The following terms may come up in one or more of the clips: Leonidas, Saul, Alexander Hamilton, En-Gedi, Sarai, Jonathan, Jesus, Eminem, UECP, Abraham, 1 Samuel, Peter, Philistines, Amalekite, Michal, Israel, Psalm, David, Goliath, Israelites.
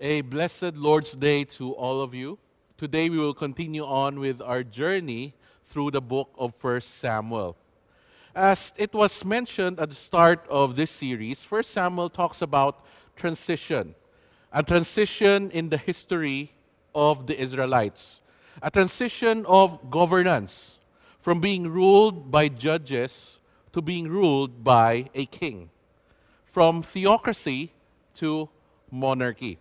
A blessed Lord's Day to all of you. Today we will continue on with our journey through the book of 1 Samuel. As it was mentioned at the start of this series, 1 Samuel talks about transition. A transition in the history of the Israelites. A transition of governance from being ruled by judges to being ruled by a king. From theocracy to monarchy.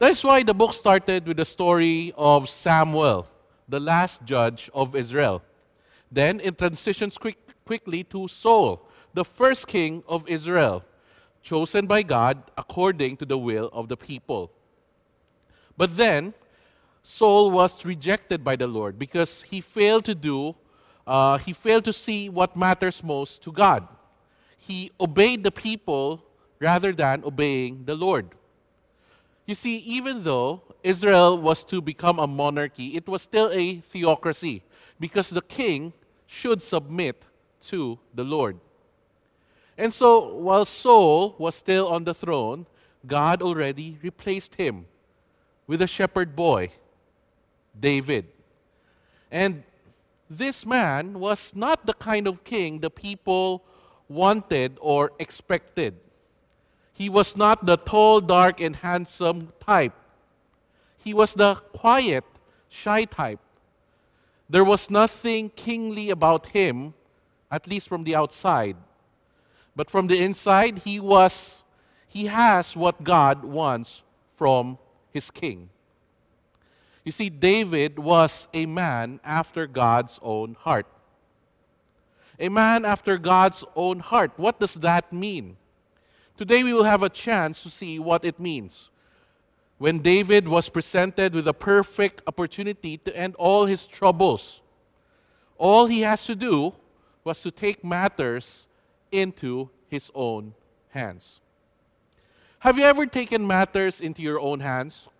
That's why the book started with the story of Samuel, the last judge of Israel. Then it transitions quickly to Saul, the first king of Israel, chosen by God according to the will of the people. But then, Saul was rejected by the Lord because he failed to see what matters most to God. He obeyed the people rather than obeying the Lord. You see, even though Israel was to become a monarchy, it was still a theocracy because the king should submit to the Lord. And so, while Saul was still on the throne, God already replaced him with a shepherd boy, David. And this man was not the kind of king the people wanted or expected. He was not the tall, dark, and handsome type. He was the quiet, shy type. There was nothing kingly about him, at least from the outside. But from the inside, he has what God wants from his king. You see, David was a man after God's own heart. A man after God's own heart. What does that mean? Today we will have a chance to see what it means. When David was presented with a perfect opportunity to end all his troubles, all he has to do was to take matters into his own hands. Have you ever taken matters into your own hands?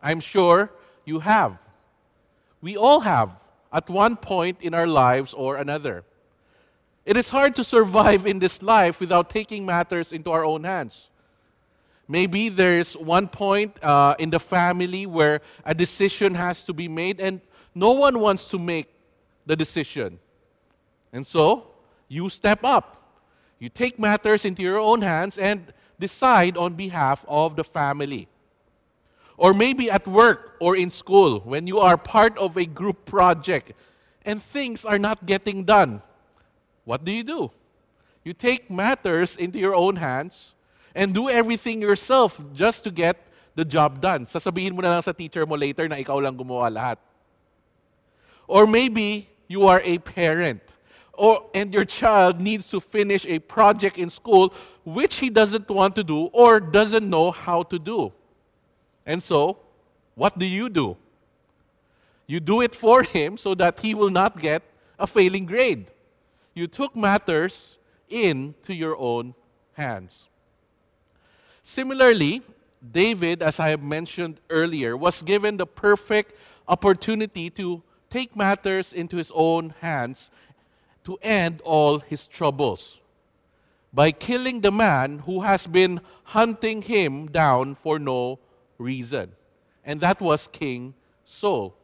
I'm sure you have. We all have at one point in our lives or another. It is hard to survive in this life without taking matters into our own hands. Maybe there's one point in the family where a decision has to be made and no one wants to make the decision. And so, you step up. You take matters into your own hands and decide on behalf of the family. Or maybe at work or in school when you are part of a group project and things are not getting done. What do? You take matters into your own hands and do everything yourself just to get the job done. Sasabihin mo na lang sa teacher mo later na ikaw lang gumawa lahat. Or maybe you are a parent and your child needs to finish a project in school which he doesn't want to do or doesn't know how to do. And so, what do? You do it for him so that he will not get a failing grade. You took matters into your own hands. Similarly, David, as I have mentioned earlier, was given the perfect opportunity to take matters into his own hands to end all his troubles by killing the man who has been hunting him down for no reason. And that was King Saul.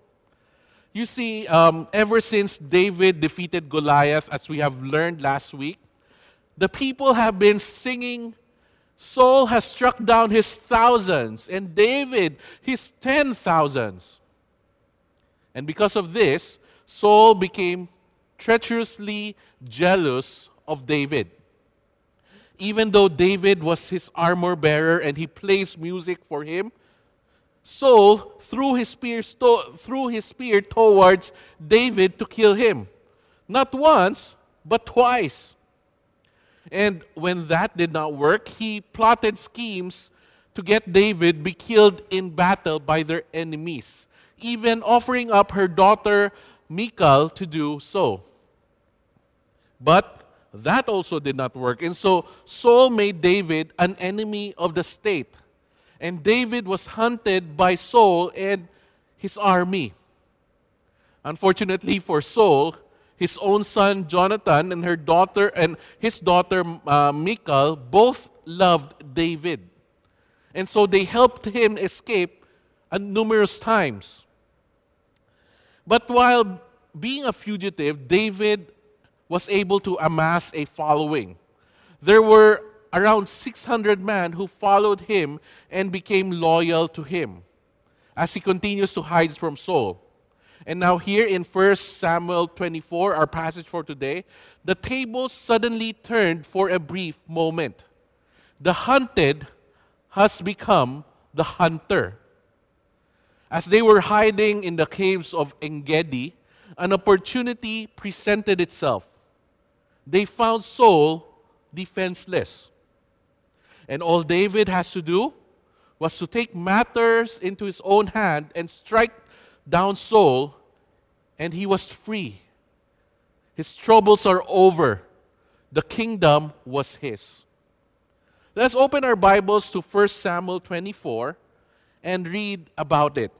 You see, ever since David defeated Goliath, as we have learned last week, the people have been singing, Saul has struck down his thousands, and David his 10,000s. And because of this, Saul became treacherously jealous of David. Even though David was his armor bearer and he plays music for him, Saul threw his spear towards David to kill him. Not once, but twice. And when that did not work, he plotted schemes to get David be killed in battle by their enemies, even offering up her daughter Michal to do so. But that also did not work. And so Saul made David an enemy of the state. And David was hunted by Saul and his army. Unfortunately for Saul, his own son Jonathan and his daughter Michal both loved David. And so they helped him escape numerous times. But while being a fugitive, David was able to amass a following. There were around 600 men who followed him and became loyal to him as he continues to hide from Saul. And now here in 1 Samuel 24, our passage for today, the tables suddenly turned for a brief moment. The hunted has become the hunter. As they were hiding in the caves of En-Gedi, an opportunity presented itself. They found Saul defenseless. And all David has to do was to take matters into his own hand and strike down Saul, and he was free. His troubles are over. The kingdom was his. Let's open our Bibles to 1 Samuel 24 and read about it.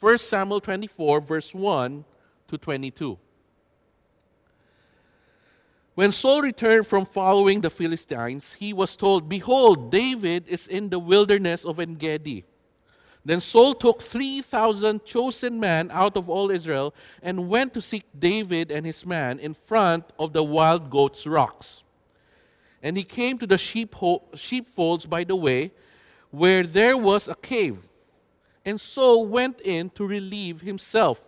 1 Samuel 24, verse 1 to 22. When Saul returned from following the Philistines, he was told, "Behold, David is in the wilderness of En-Gedi." Then Saul took 3,000 chosen men out of all Israel and went to seek David and his men in front of the wild goats' rocks. And he came to the sheepfolds by the way, where there was a cave. And Saul went in to relieve himself.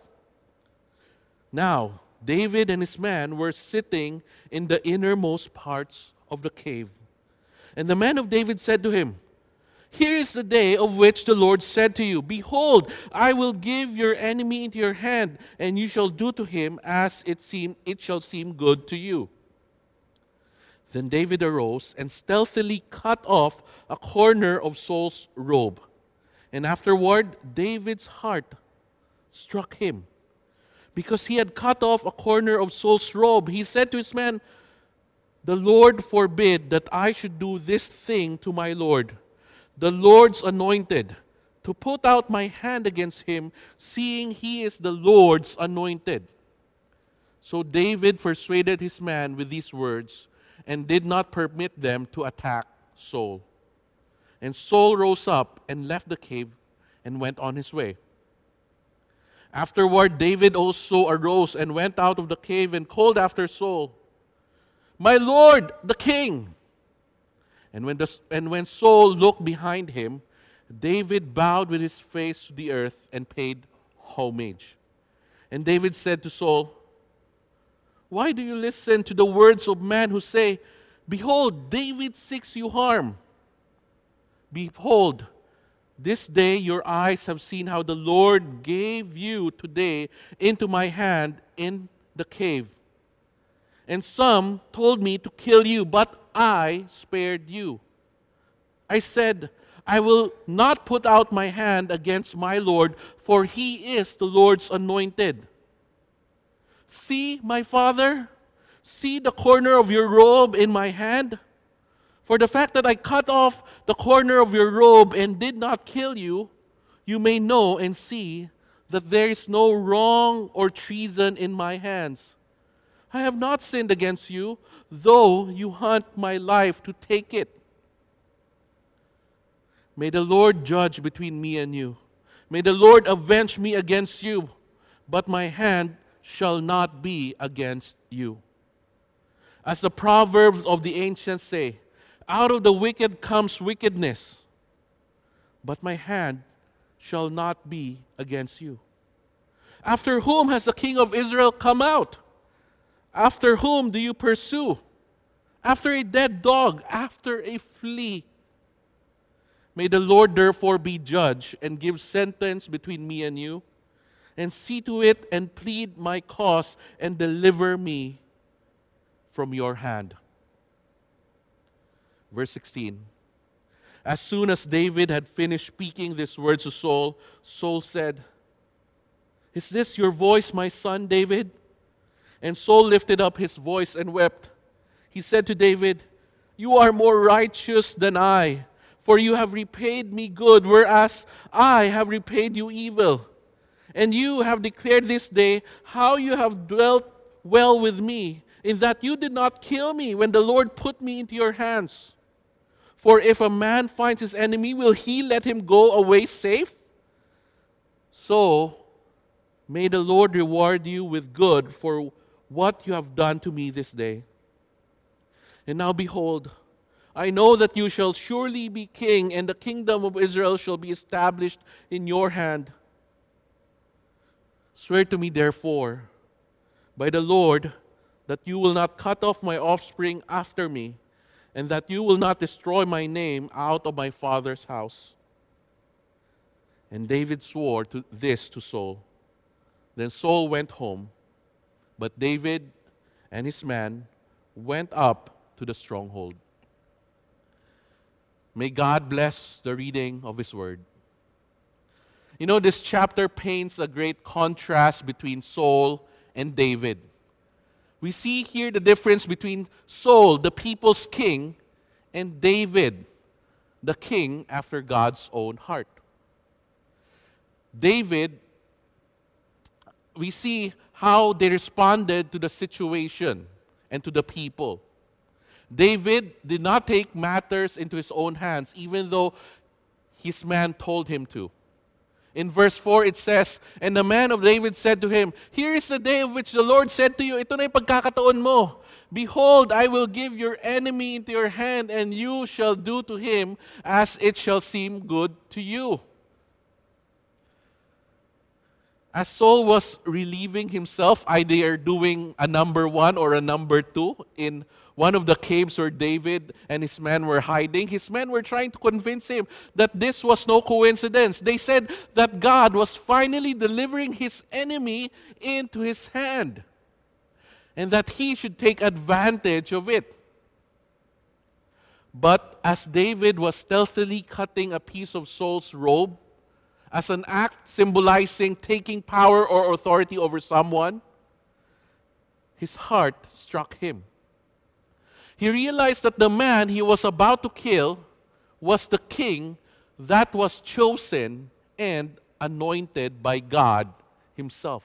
Now, David and his men were sitting in the innermost parts of the cave. And the men of David said to him, "Here is the day of which the Lord said to you, 'Behold, I will give your enemy into your hand, and you shall do to him as it shall seem good to you.'" Then David arose and stealthily cut off a corner of Saul's robe. And afterward, David's heart struck him. Because he had cut off a corner of Saul's robe, he said to his men, "The Lord forbid that I should do this thing to my Lord, the Lord's anointed, to put out my hand against him, seeing he is the Lord's anointed." So David persuaded his men with these words and did not permit them to attack Saul. And Saul rose up and left the cave and went on his way. Afterward, David also arose and went out of the cave and called after Saul, "My lord, the king!" And when Saul looked behind him, David bowed with his face to the earth and paid homage. And David said to Saul, "Why do you listen to the words of men who say, 'Behold, David seeks you harm'? Behold, this day your eyes have seen how the Lord gave you today into my hand in the cave. And some told me to kill you, but I spared you. I said, I will not put out my hand against my Lord, for he is the Lord's anointed. See, my father, see the corner of your robe in my hand? For the fact that I cut off the corner of your robe and did not kill you, you may know and see that there is no wrong or treason in my hands. I have not sinned against you, though you hunt my life to take it. May the Lord judge between me and you. May the Lord avenge me against you, but my hand shall not be against you. As the proverbs of the ancients say, 'Out of the wicked comes wickedness,' but my hand shall not be against you. After whom has the king of Israel come out? After whom do you pursue? After a dead dog, after a flea. May the Lord therefore be judge and give sentence between me and you, and see to it and plead my cause and deliver me from your hand." Verse 16. As soon as David had finished speaking these words to Saul, Saul said, "Is this your voice, my son David?" And Saul lifted up his voice and wept. He said to David, "You are more righteous than I, for you have repaid me good, whereas I have repaid you evil. And you have declared this day how you have dwelt well with me, in that you did not kill me when the Lord put me into your hands. For if a man finds his enemy, will he let him go away safe? So may the Lord reward you with good for what you have done to me this day. And now behold, I know that you shall surely be king, and the kingdom of Israel shall be established in your hand. Swear to me, therefore, by the Lord, that you will not cut off my offspring after me, and that you will not destroy my name out of my father's house. And David swore this to Saul. Then Saul went home, but David and his men went up to the stronghold. May God bless the reading of His Word. You know, this chapter paints a great contrast between Saul and David. We see here the difference between Saul, the people's king, and David, the king after God's own heart. David, we see how they responded to the situation and to the people. David did not take matters into his own hands, even though his man told him to. In verse 4, it says, "And the man of David said to him, 'Here is the day of which the Lord said to you, ito na yung pagkakataon mo. Behold, I will give your enemy into your hand, and you shall do to him as it shall seem good to you.'" As Saul was relieving himself, either doing a number one or a number two in one of the caves where David and his men were hiding, his men were trying to convince him that this was no coincidence. They said that God was finally delivering his enemy into his hand and that he should take advantage of it. But as David was stealthily cutting a piece of Saul's robe, as an act symbolizing taking power or authority over someone, his heart struck him. He realized that the man he was about to kill was the king that was chosen and anointed by God himself.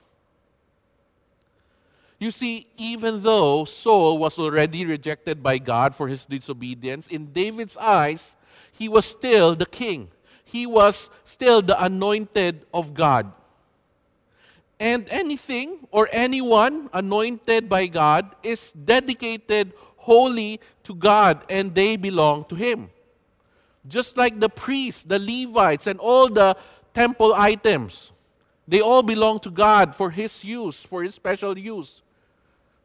You see, even though Saul was already rejected by God for his disobedience, in David's eyes, he was still the king. He was still the anointed of God. And anything or anyone anointed by God is dedicated wholly to God, and they belong to Him. Just like the priests, the Levites, and all the temple items, they all belong to God for His use, for His special use.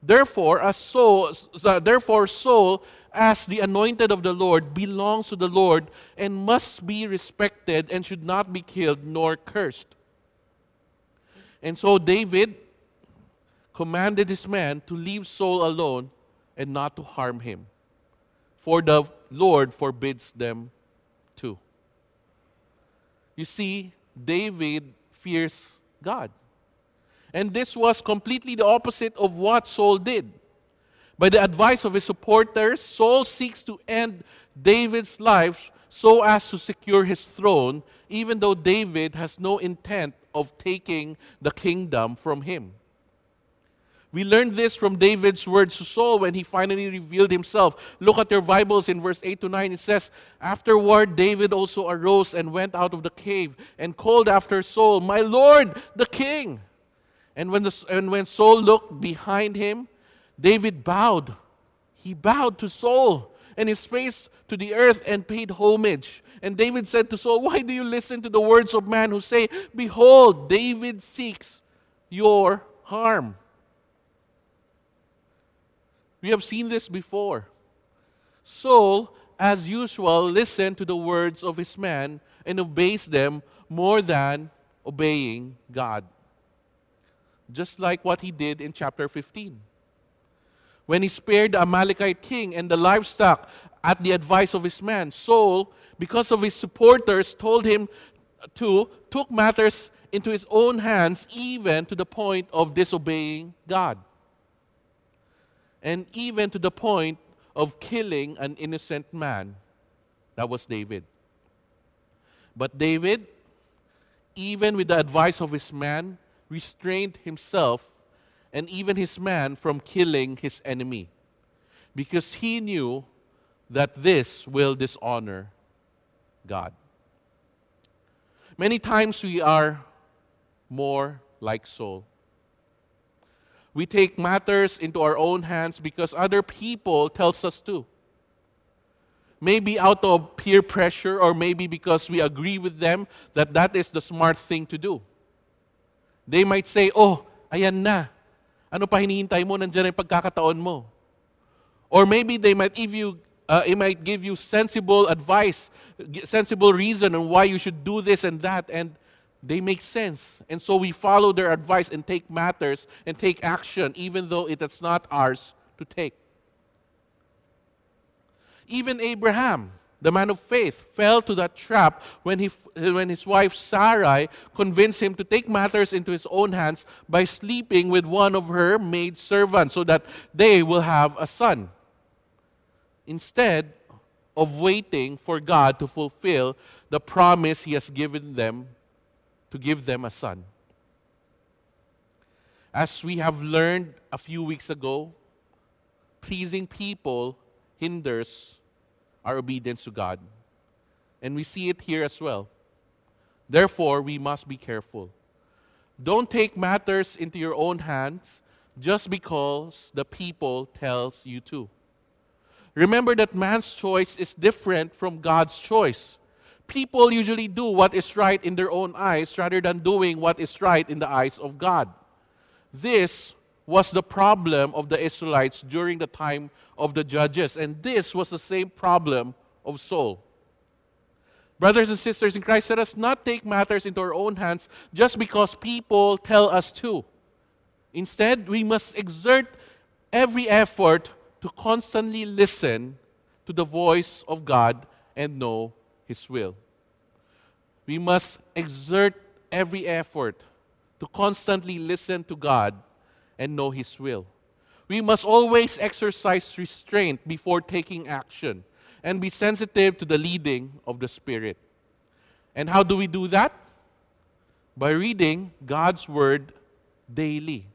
Therefore, Saul, as the anointed of the Lord, belongs to the Lord and must be respected and should not be killed nor cursed. And so David commanded his men to leave Saul alone and not to harm him, for the Lord forbids them to. You see, David fears God. And this was completely the opposite of what Saul did. By the advice of his supporters, Saul seeks to end David's life so as to secure his throne, even though David has no intent of taking the kingdom from him. We learned this from David's words to Saul when he finally revealed himself. Look at your Bibles in verse 8 to 9. It says, "Afterward, David also arose and went out of the cave and called after Saul, 'My Lord, the king!' And when Saul looked behind him, David bowed. He bowed to Saul and his face to the earth and paid homage. And David said to Saul, 'Why do you listen to the words of man who say, "Behold, David seeks your harm"?'" We have seen this before. Saul, as usual, listened to the words of his men and obeys them more than obeying God. Just like what he did in chapter 15. When he spared the Amalekite king and the livestock at the advice of his man, Saul, because of his supporters, took matters into his own hands, even to the point of disobeying God. And even to the point of killing an innocent man. That was David. But David, even with the advice of his man, restrained himself and even his man from killing his enemy because he knew that this will dishonor God. Many times we are more like Saul. We take matters into our own hands because other people tells us to. Maybe out of peer pressure, or maybe because we agree with them that that is the smart thing to do. They might say, "Oh, ayan na. Ano pa hinihintay mo? Nandiyan ang pagkakataon mo." Or maybe they might give you sensible advice, sensible reason on why you should do this and that, and they make sense. And so we follow their advice and take matters and take action, even though it is not ours to take. Even Abraham, the man of faith, fell to that trap when his wife Sarai convinced him to take matters into his own hands by sleeping with one of her maidservants so that they will have a son, instead of waiting for God to fulfill the promise He has given them to give them a son. As we have learned a few weeks ago, pleasing people hinders our obedience to God. And we see it here as well. Therefore, we must be careful. Don't take matters into your own hands just because the people tells you to. Remember that man's choice is different from God's choice. People usually do what is right in their own eyes rather than doing what is right in the eyes of God. This was the problem of the Israelites during the time of the judges, and this was the same problem of Saul. Brothers and sisters in Christ, let us not take matters into our own hands just because people tell us to. Instead, we must exert every effort to constantly listen to the voice of God and know His will. We must exert every effort to constantly listen to God and know His will. We must always exercise restraint before taking action and be sensitive to the leading of the Spirit. And how do we do that? By reading God's Word daily.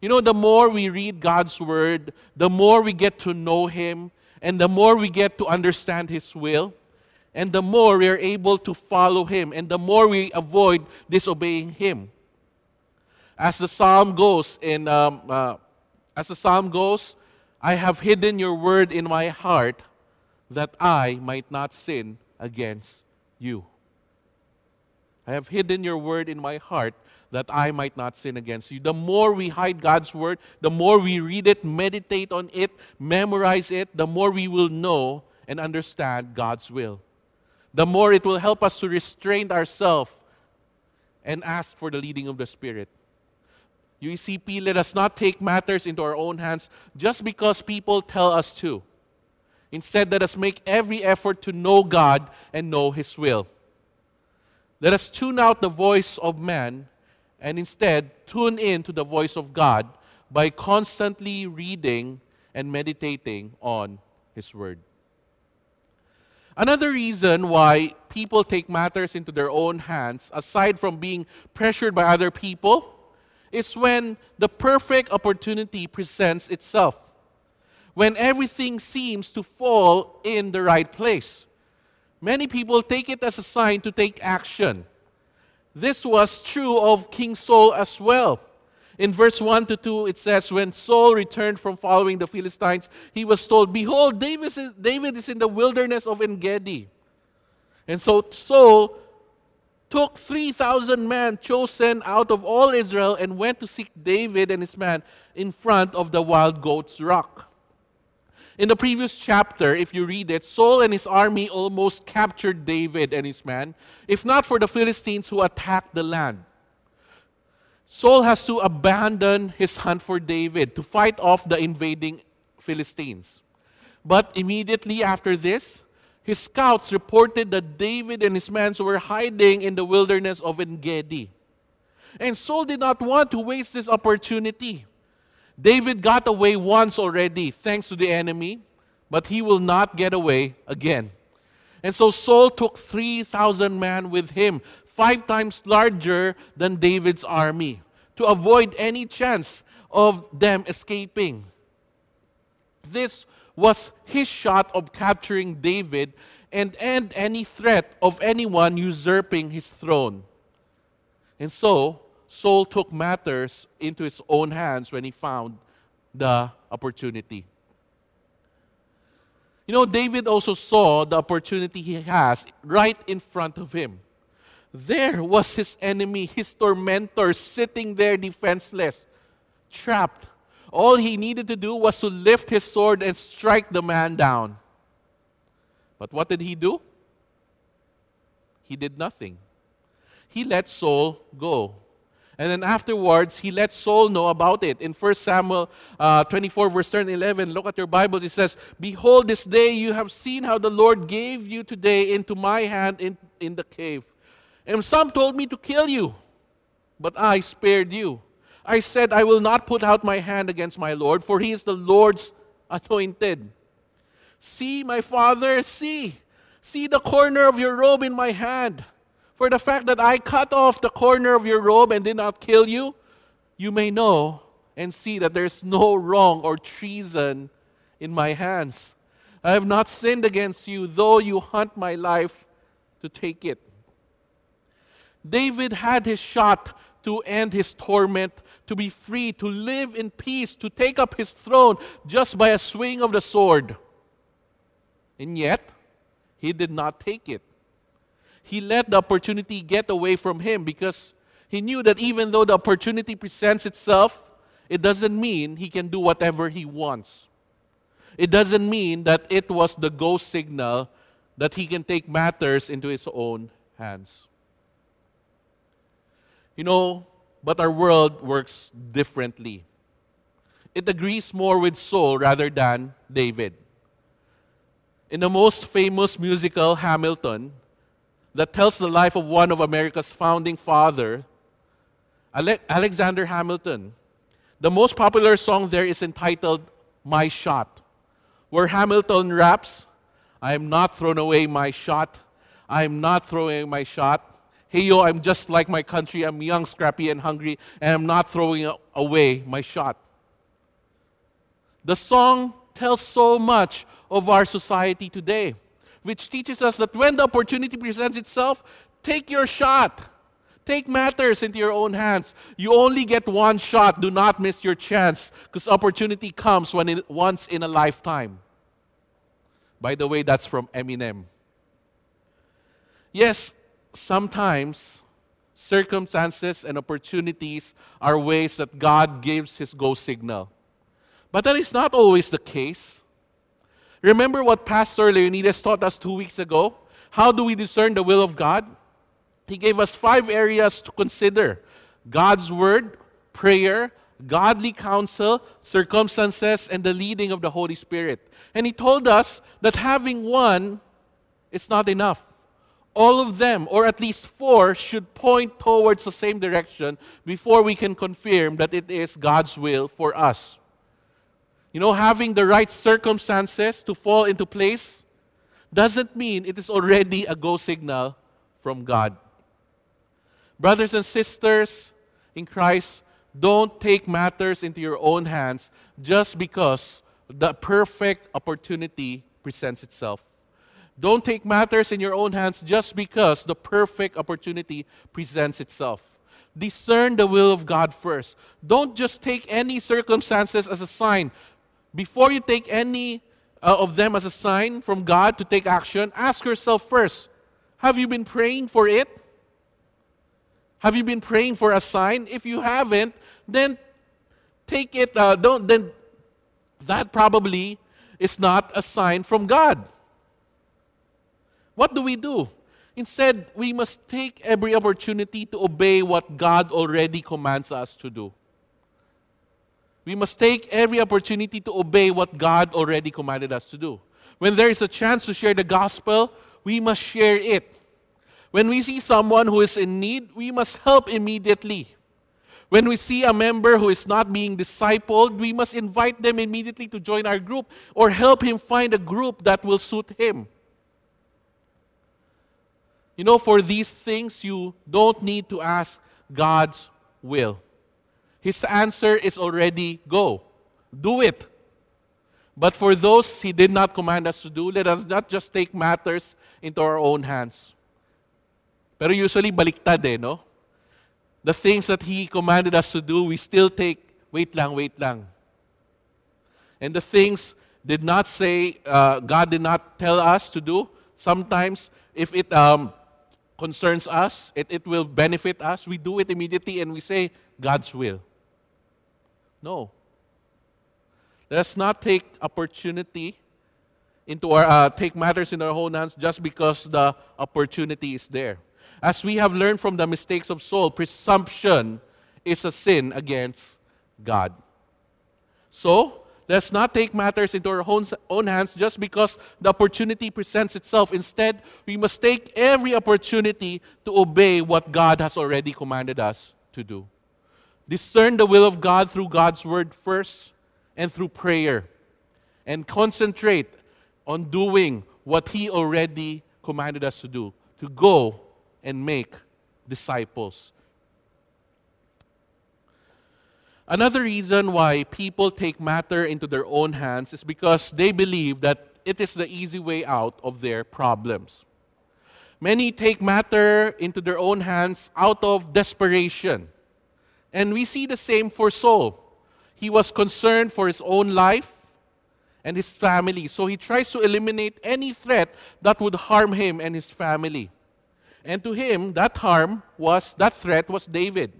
You know, the more we read God's Word, the more we get to know Him, and the more we get to understand His will, and the more we are able to follow Him, and the more we avoid disobeying Him. As the Psalm goes, I have hidden your word in my heart that I might not sin against you. I have hidden your word in my heart that I might not sin against you. The more we hide God's word, the more we read it, meditate on it, memorize it, the more we will know and understand God's will. The more it will help us to restrain ourselves and ask for the leading of the Spirit. UECP, let us not take matters into our own hands just because people tell us to. Instead, let us make every effort to know God and know His will. Let us tune out the voice of man and instead tune in to the voice of God by constantly reading and meditating on His Word. Another reason why people take matters into their own hands, aside from being pressured by other people, is when the perfect opportunity presents itself, when everything seems to fall in the right place. Many people take it as a sign to take action. This was true of King Saul as well. In verse 1 to 2, it says, when Saul returned from following the Philistines, he was told, "Behold, David is in the wilderness of En-Gedi." And so Saul took 3,000 men chosen out of all Israel and went to seek David and his men in front of the wild goat's rock. In the previous chapter, if you read it, Saul and his army almost captured David and his men, if not for the Philistines who attacked the land. Saul has to abandon his hunt for David to fight off the invading Philistines. But immediately after this, his scouts reported that David and his men were hiding in the wilderness of En-Gedi. And Saul did not want to waste this opportunity. David got away once already, thanks to the enemy, but he will not get away again. And so Saul took 3,000 men with him, 5 times larger than David's army, to avoid any chance of them escaping. This was his shot of capturing David and end any threat of anyone usurping his throne. And so, Saul took matters into his own hands when he found the opportunity. You know, David also saw the opportunity he has right in front of him. There was his enemy, his tormentor, sitting there defenseless, trapped. All he needed to do was to lift his sword and strike the man down. But what did he do? He did nothing. He let Saul go. And then afterwards, he let Saul know about it. In 1 Samuel 24, verse 10 and 11, look at your Bibles. It says, "Behold, this day you have seen how the Lord gave you today into my hand in the cave. And some told me to kill you, but I spared you. I said, I will not put out my hand against my Lord, for he is the Lord's anointed. See, my father, see. See the corner of your robe in my hand. For the fact that I cut off the corner of your robe and did not kill you, you may know and see that there is no wrong or treason in my hands. I have not sinned against you, though you hunt my life to take it." David had his shot to end his torment, to be free, to live in peace, to take up his throne just by a swing of the sword. And yet, he did not take it. He let the opportunity get away from him because he knew that even though the opportunity presents itself, it doesn't mean he can do whatever he wants. It doesn't mean that it was the go signal that he can take matters into his own hands. You know, but our world works differently. It agrees more with Saul rather than David. In the most famous musical, Hamilton, that tells the life of one of America's founding father, Alexander Hamilton, the most popular song there is entitled "My Shot," where Hamilton raps, "I am not thrown away my shot. I am not throwing away my shot. Hey, yo, I'm just like my country. I'm young, scrappy, and hungry, and I'm not throwing away my shot." The song tells so much of our society today, which teaches us that when the opportunity presents itself, take your shot. Take matters into your own hands. You only get one shot. Do not miss your chance, because opportunity comes once in a lifetime. By the way, that's from Eminem. Yes, sometimes circumstances and opportunities are ways that God gives his go signal. But that is not always the case. Remember what Pastor Leonidas taught us 2 weeks ago? How do we discern the will of God? He gave us 5 areas to consider: God's word, prayer, godly counsel, circumstances, and the leading of the Holy Spirit. And he told us that having one is not enough. All of them, or at least 4, should point towards the same direction before we can confirm that it is God's will for us. You know, having the right circumstances to fall into place doesn't mean it is already a go signal from God. Brothers and sisters in Christ, don't take matters into your own hands just because the perfect opportunity presents itself. Don't take matters in your own hands just because the perfect opportunity presents itself. Discern the will of God first. Don't just take any circumstances as a sign. Before you take any of them as a sign from God to take action, ask yourself first, have you been praying for it? Have you been praying for a sign? If you haven't, then take it. That probably is not a sign from God. What do we do? Instead, we must take every opportunity to obey what God already commands us to do. We must take every opportunity to obey what God already commanded us to do. When there is a chance to share the gospel, we must share it. When we see someone who is in need, we must help immediately. When we see a member who is not being discipled, we must invite them immediately to join our group or help him find a group that will suit him. You know, for these things, you don't need to ask God's will. His answer is already go. Do it. But for those he did not command us to do, let us not just take matters into our own hands. Pero usually baliktad eh, no? The things that he commanded us to do, we still take, wait lang. And the things did not say, God did not tell us to do. Sometimes, if it concerns us, it will benefit us, we do it immediately and we say, God's will. No. Let us not take opportunity into our take matters in our own hands just because the opportunity is there. As we have learned from the mistakes of Saul, presumption is a sin against God. So, let's not take matters into our own hands just because the opportunity presents itself. Instead, we must take every opportunity to obey what God has already commanded us to do. Discern the will of God through God's word first, and through prayer, and concentrate on doing what he already commanded us to do, to go and make disciples. Another reason why people take matter into their own hands is because they believe that it is the easy way out of their problems. Many take matter into their own hands out of desperation. And we see the same for Saul. He was concerned for his own life and his family. So he tries to eliminate any threat that would harm him and his family. And to him, that threat was David.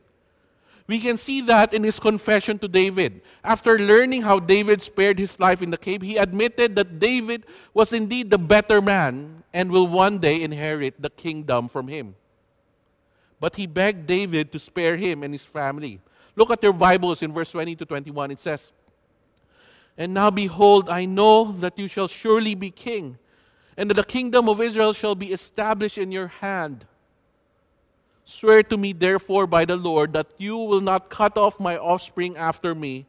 We can see that in his confession to David. After learning how David spared his life in the cave, he admitted that David was indeed the better man and will one day inherit the kingdom from him. But he begged David to spare him and his family. Look at your Bibles in verse 20 to 21. It says, "And now behold, I know that you shall surely be king, and that the kingdom of Israel shall be established in your hand. Swear to me, therefore, by the Lord, that you will not cut off my offspring after me,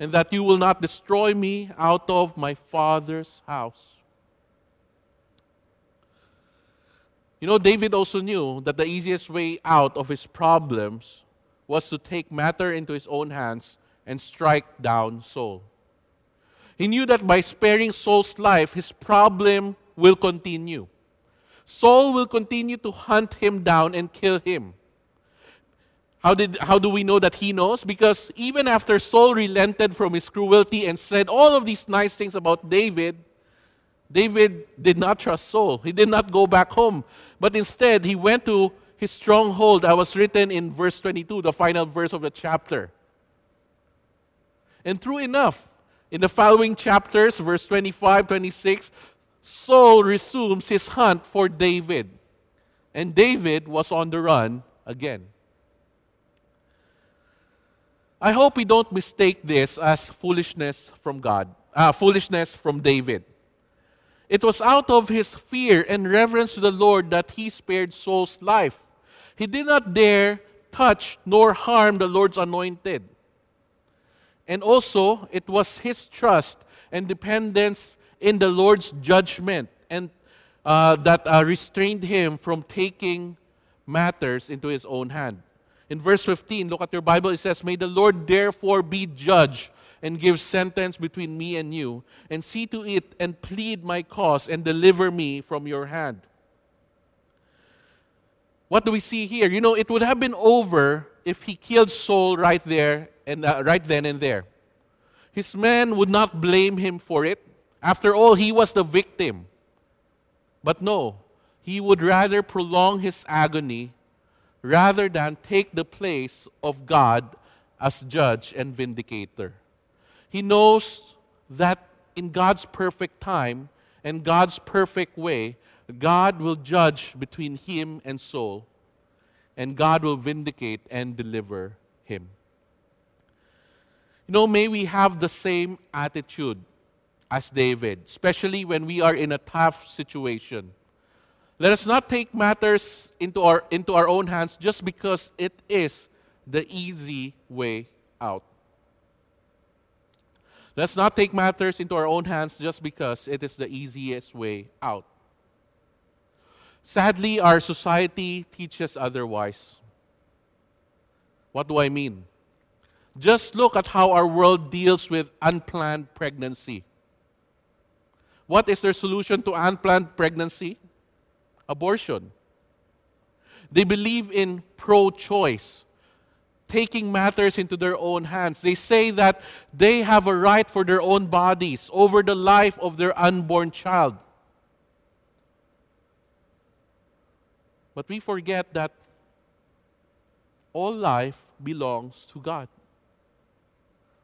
and that you will not destroy me out of my father's house." You know, David also knew that the easiest way out of his problems was to take matter into his own hands and strike down Saul. He knew that by sparing Saul's life, his problem will continue. Saul will continue to hunt him down and kill him. How do we know that he knows? Because even after Saul relented from his cruelty and said all of these nice things about David, David did not trust Saul. He did not go back home. But instead, he went to his stronghold that was written in verse 22, the final verse of the chapter. And true enough, in the following chapters, verse 25, 26, Saul resumes his hunt for David. And David was on the run again. I hope we don't mistake this as foolishness from David. It was out of his fear and reverence to the Lord that he spared Saul's life. He did not dare touch nor harm the Lord's anointed. And also, it was his trust and dependence in the Lord's judgment and that restrained him from taking matters into his own hand. In verse 15, look at your Bible, it says, "May the Lord therefore be judge and give sentence between me and you, and see to it and plead my cause and deliver me from your hand." What do we see here? You know, it would have been over if he killed Saul right then and there. His men would not blame him for it. After all, he was the victim. But no, he would rather prolong his agony rather than take the place of God as judge and vindicator. He knows that in God's perfect time and God's perfect way, God will judge between him and Saul, and God will vindicate and deliver him. You know, may we have the same attitude as David, especially when we are in a tough situation. Let us not take matters into our own hands just because it is the easy way out. Let's not take matters into our own hands just because it is the easiest way out. Sadly, our society teaches otherwise. What do I mean? Just look at how our world deals with unplanned pregnancy. What is their solution to unplanned pregnancy? Abortion. They believe in pro-choice, taking matters into their own hands. They say that they have a right for their own bodies over the life of their unborn child. But we forget that all life belongs to God.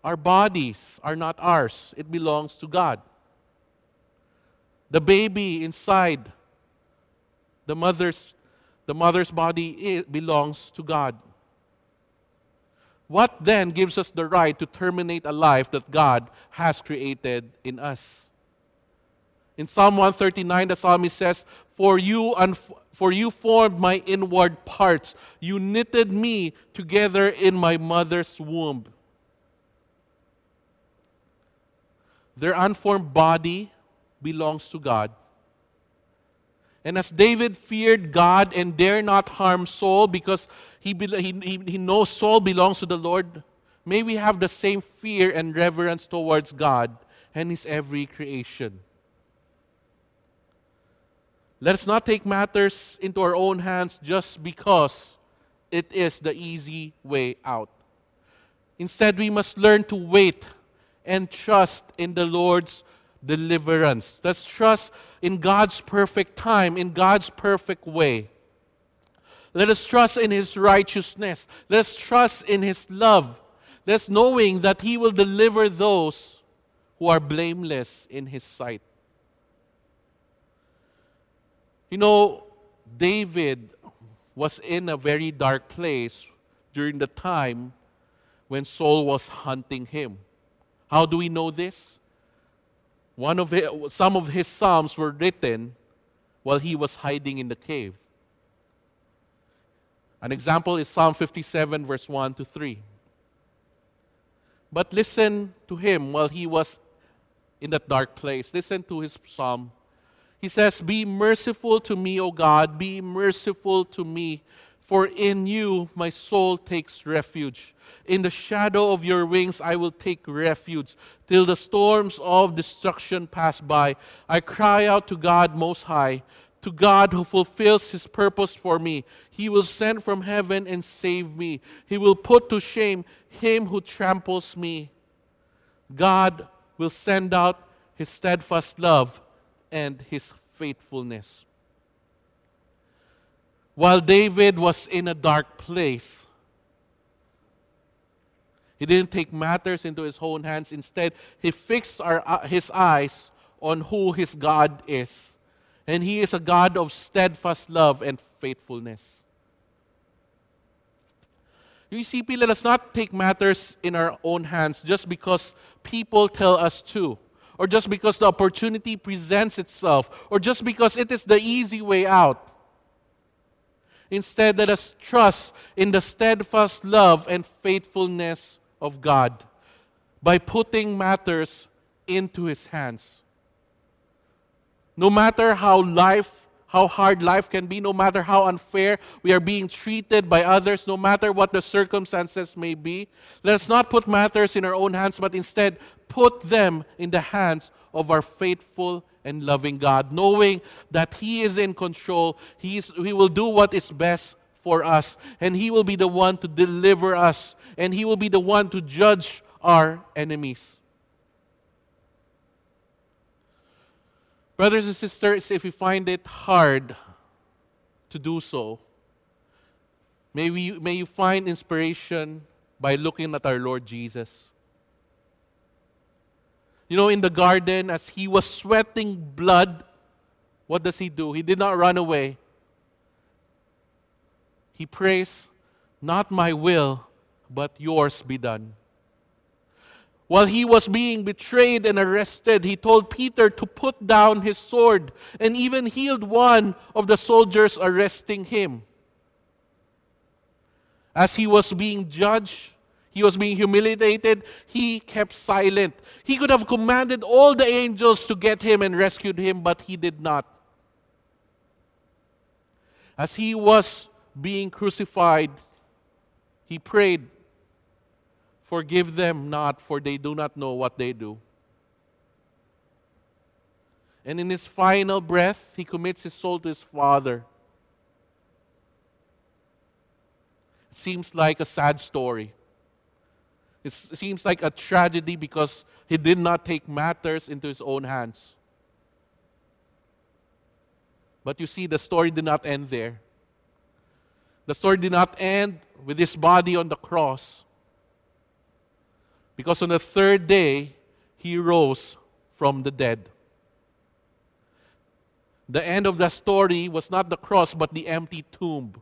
Our bodies are not ours. It belongs to God. The baby inside the mother's body belongs to God. What then gives us the right to terminate a life that God has created in us? In Psalm 139, the psalmist says, For you formed my inward parts. You knitted me together in my mother's womb. Their unformed body belongs to God. And as David feared God and dare not harm Saul because he knows Saul belongs to the Lord, may we have the same fear and reverence towards God and His every creation. Let us not take matters into our own hands just because it is the easy way out. Instead, we must learn to wait and trust in the Lord's deliverance. Let's trust in God's perfect time, in God's perfect way. Let us trust in His righteousness. Let's trust in His love. Let's knowing that He will deliver those who are blameless in His sight. You know, David was in a very dark place during the time when Saul was hunting him. How do we know this? Some of his psalms were written while he was hiding in the cave. An example is Psalm 57, verse 1 to 3. But listen to him while he was in that dark place. Listen to his psalm. He says, "Be merciful to me, O God, be merciful to me, for in you my soul takes refuge. In the shadow of your wings I will take refuge. Till the storms of destruction pass by, I cry out to God Most High, to God who fulfills His purpose for me. He will send from heaven and save me. He will put to shame him who tramples me. God will send out His steadfast love and His faithfulness." While David was in a dark place, he didn't take matters into his own hands. Instead, he fixed his eyes on who his God is. And He is a God of steadfast love and faithfulness. UECP, let us not take matters in our own hands just because people tell us to, or just because the opportunity presents itself, or just because it is the easy way out. Instead, let us trust in the steadfast love and faithfulness of God by putting matters into His hands. No matter how hard life can be, no matter how unfair we are being treated by others, no matter what the circumstances may be, let us not put matters in our own hands, but instead put them in the hands of our faithful and loving God, knowing that He is in control. He will do what is best for us, and He will be the one to deliver us, and He will be the one to judge our enemies. Brothers and sisters, if we find it hard to do so, may you find inspiration by looking at our Lord Jesus. You know, in the garden, as He was sweating blood, what does He do? He did not run away. He prays, "Not my will, but yours be done." While He was being betrayed and arrested, He told Peter to put down his sword and even healed one of the soldiers arresting Him. As He was being judged, He was being humiliated, He kept silent. He could have commanded all the angels to get Him and rescued Him, but He did not. As He was being crucified, He prayed, "Forgive them not, for they do not know what they do." And in his final breath, he commits his soul to his father. It seems like a sad story. It seems like a tragedy because he did not take matters into his own hands. But you see, the story did not end there. The story did not end with his body on the cross. Because on the third day, he rose from the dead. The end of the story was not the cross, but the empty tomb.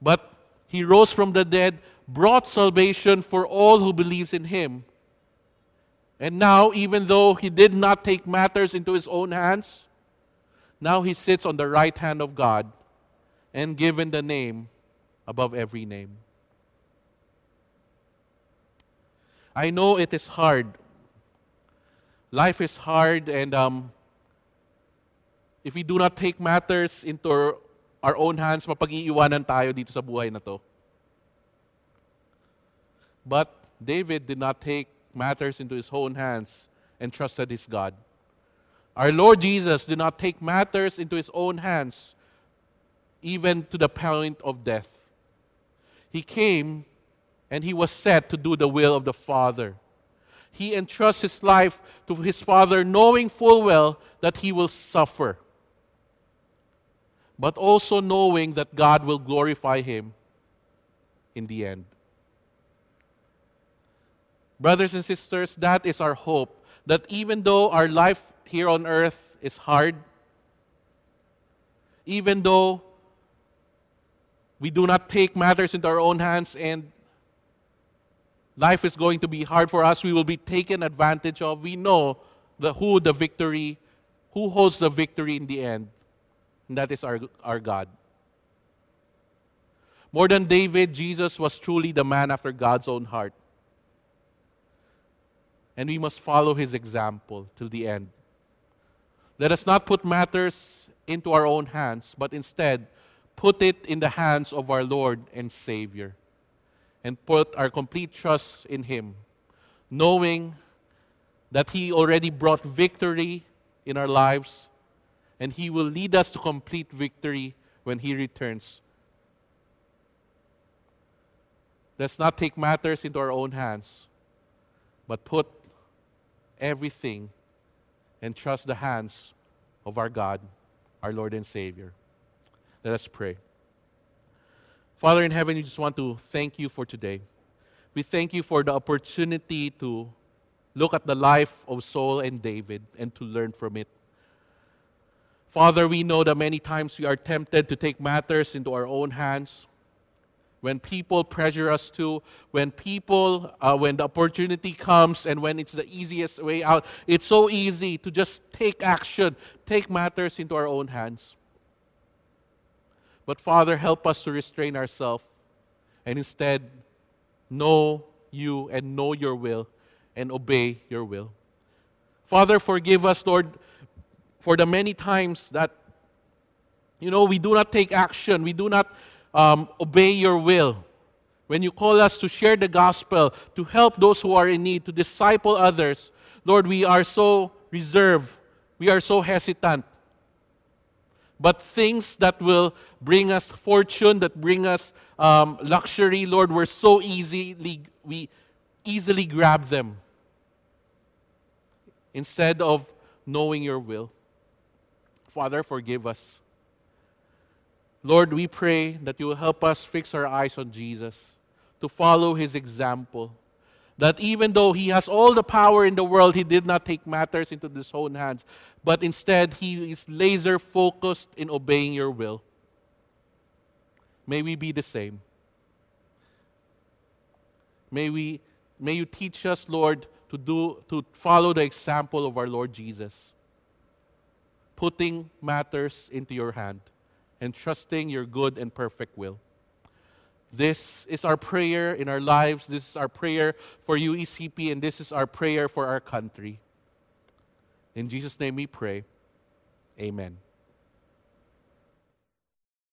But he rose from the dead, brought salvation for all who believes in him. And now, even though he did not take matters into his own hands, now he sits on the right hand of God and given the name above every name. I know it is hard. Life is hard, and if we do not take matters into our own hands, mapag-iiwanan tayo dito sa buhay na to. But David did not take matters into his own hands and trusted his God. Our Lord Jesus did not take matters into his own hands, even to the point of death. He came and he was set to do the will of the Father. He entrusts his life to his Father, knowing full well that he will suffer, but also knowing that God will glorify him in the end. Brothers and sisters, that is our hope, that even though our life here on earth is hard, even though we do not take matters into our own hands and life is going to be hard for us, we will be taken advantage of. We know who holds the victory in the end. And that is our God. More than David, Jesus was truly the man after God's own heart. And we must follow his example till the end. Let us not put matters into our own hands, but instead put it in the hands of our Lord and Savior, and put our complete trust in him, knowing that he already brought victory in our lives, and he will lead us to complete victory when he returns. Let's not take matters into our own hands, but put everything and trust the hands of our God, our Lord and Savior. Let us pray. Father in heaven, we just want to thank you for today. We thank you for the opportunity to look at the life of Saul and David and to learn from it. Father, we know that many times we are tempted to take matters into our own hands. When people pressure us to, when the opportunity comes and when it's the easiest way out, it's so easy to just take action, take matters into our own hands. But Father, help us to restrain ourselves and instead know you and know your will and obey your will. Father, forgive us, Lord, for the many times that, we do not take action, we do not obey your will. When you call us to share the gospel, to help those who are in need, to disciple others, Lord, we are so reserved, we are so hesitant. But things that will bring us fortune, that bring us luxury, Lord, we easily grab them instead of knowing your will. Father, forgive us. Lord, we pray that you will help us fix our eyes on Jesus, to follow his example, that even though he has all the power in the world, he did not take matters into his own hands, but instead he is laser focused in obeying your will. May we be the same. May you teach us, Lord, to follow the example of our Lord Jesus, putting matters into your hand and trusting your good and perfect will. This is our prayer in our lives. This is our prayer for UECP, and this is our prayer for our country. In Jesus' name we pray. Amen.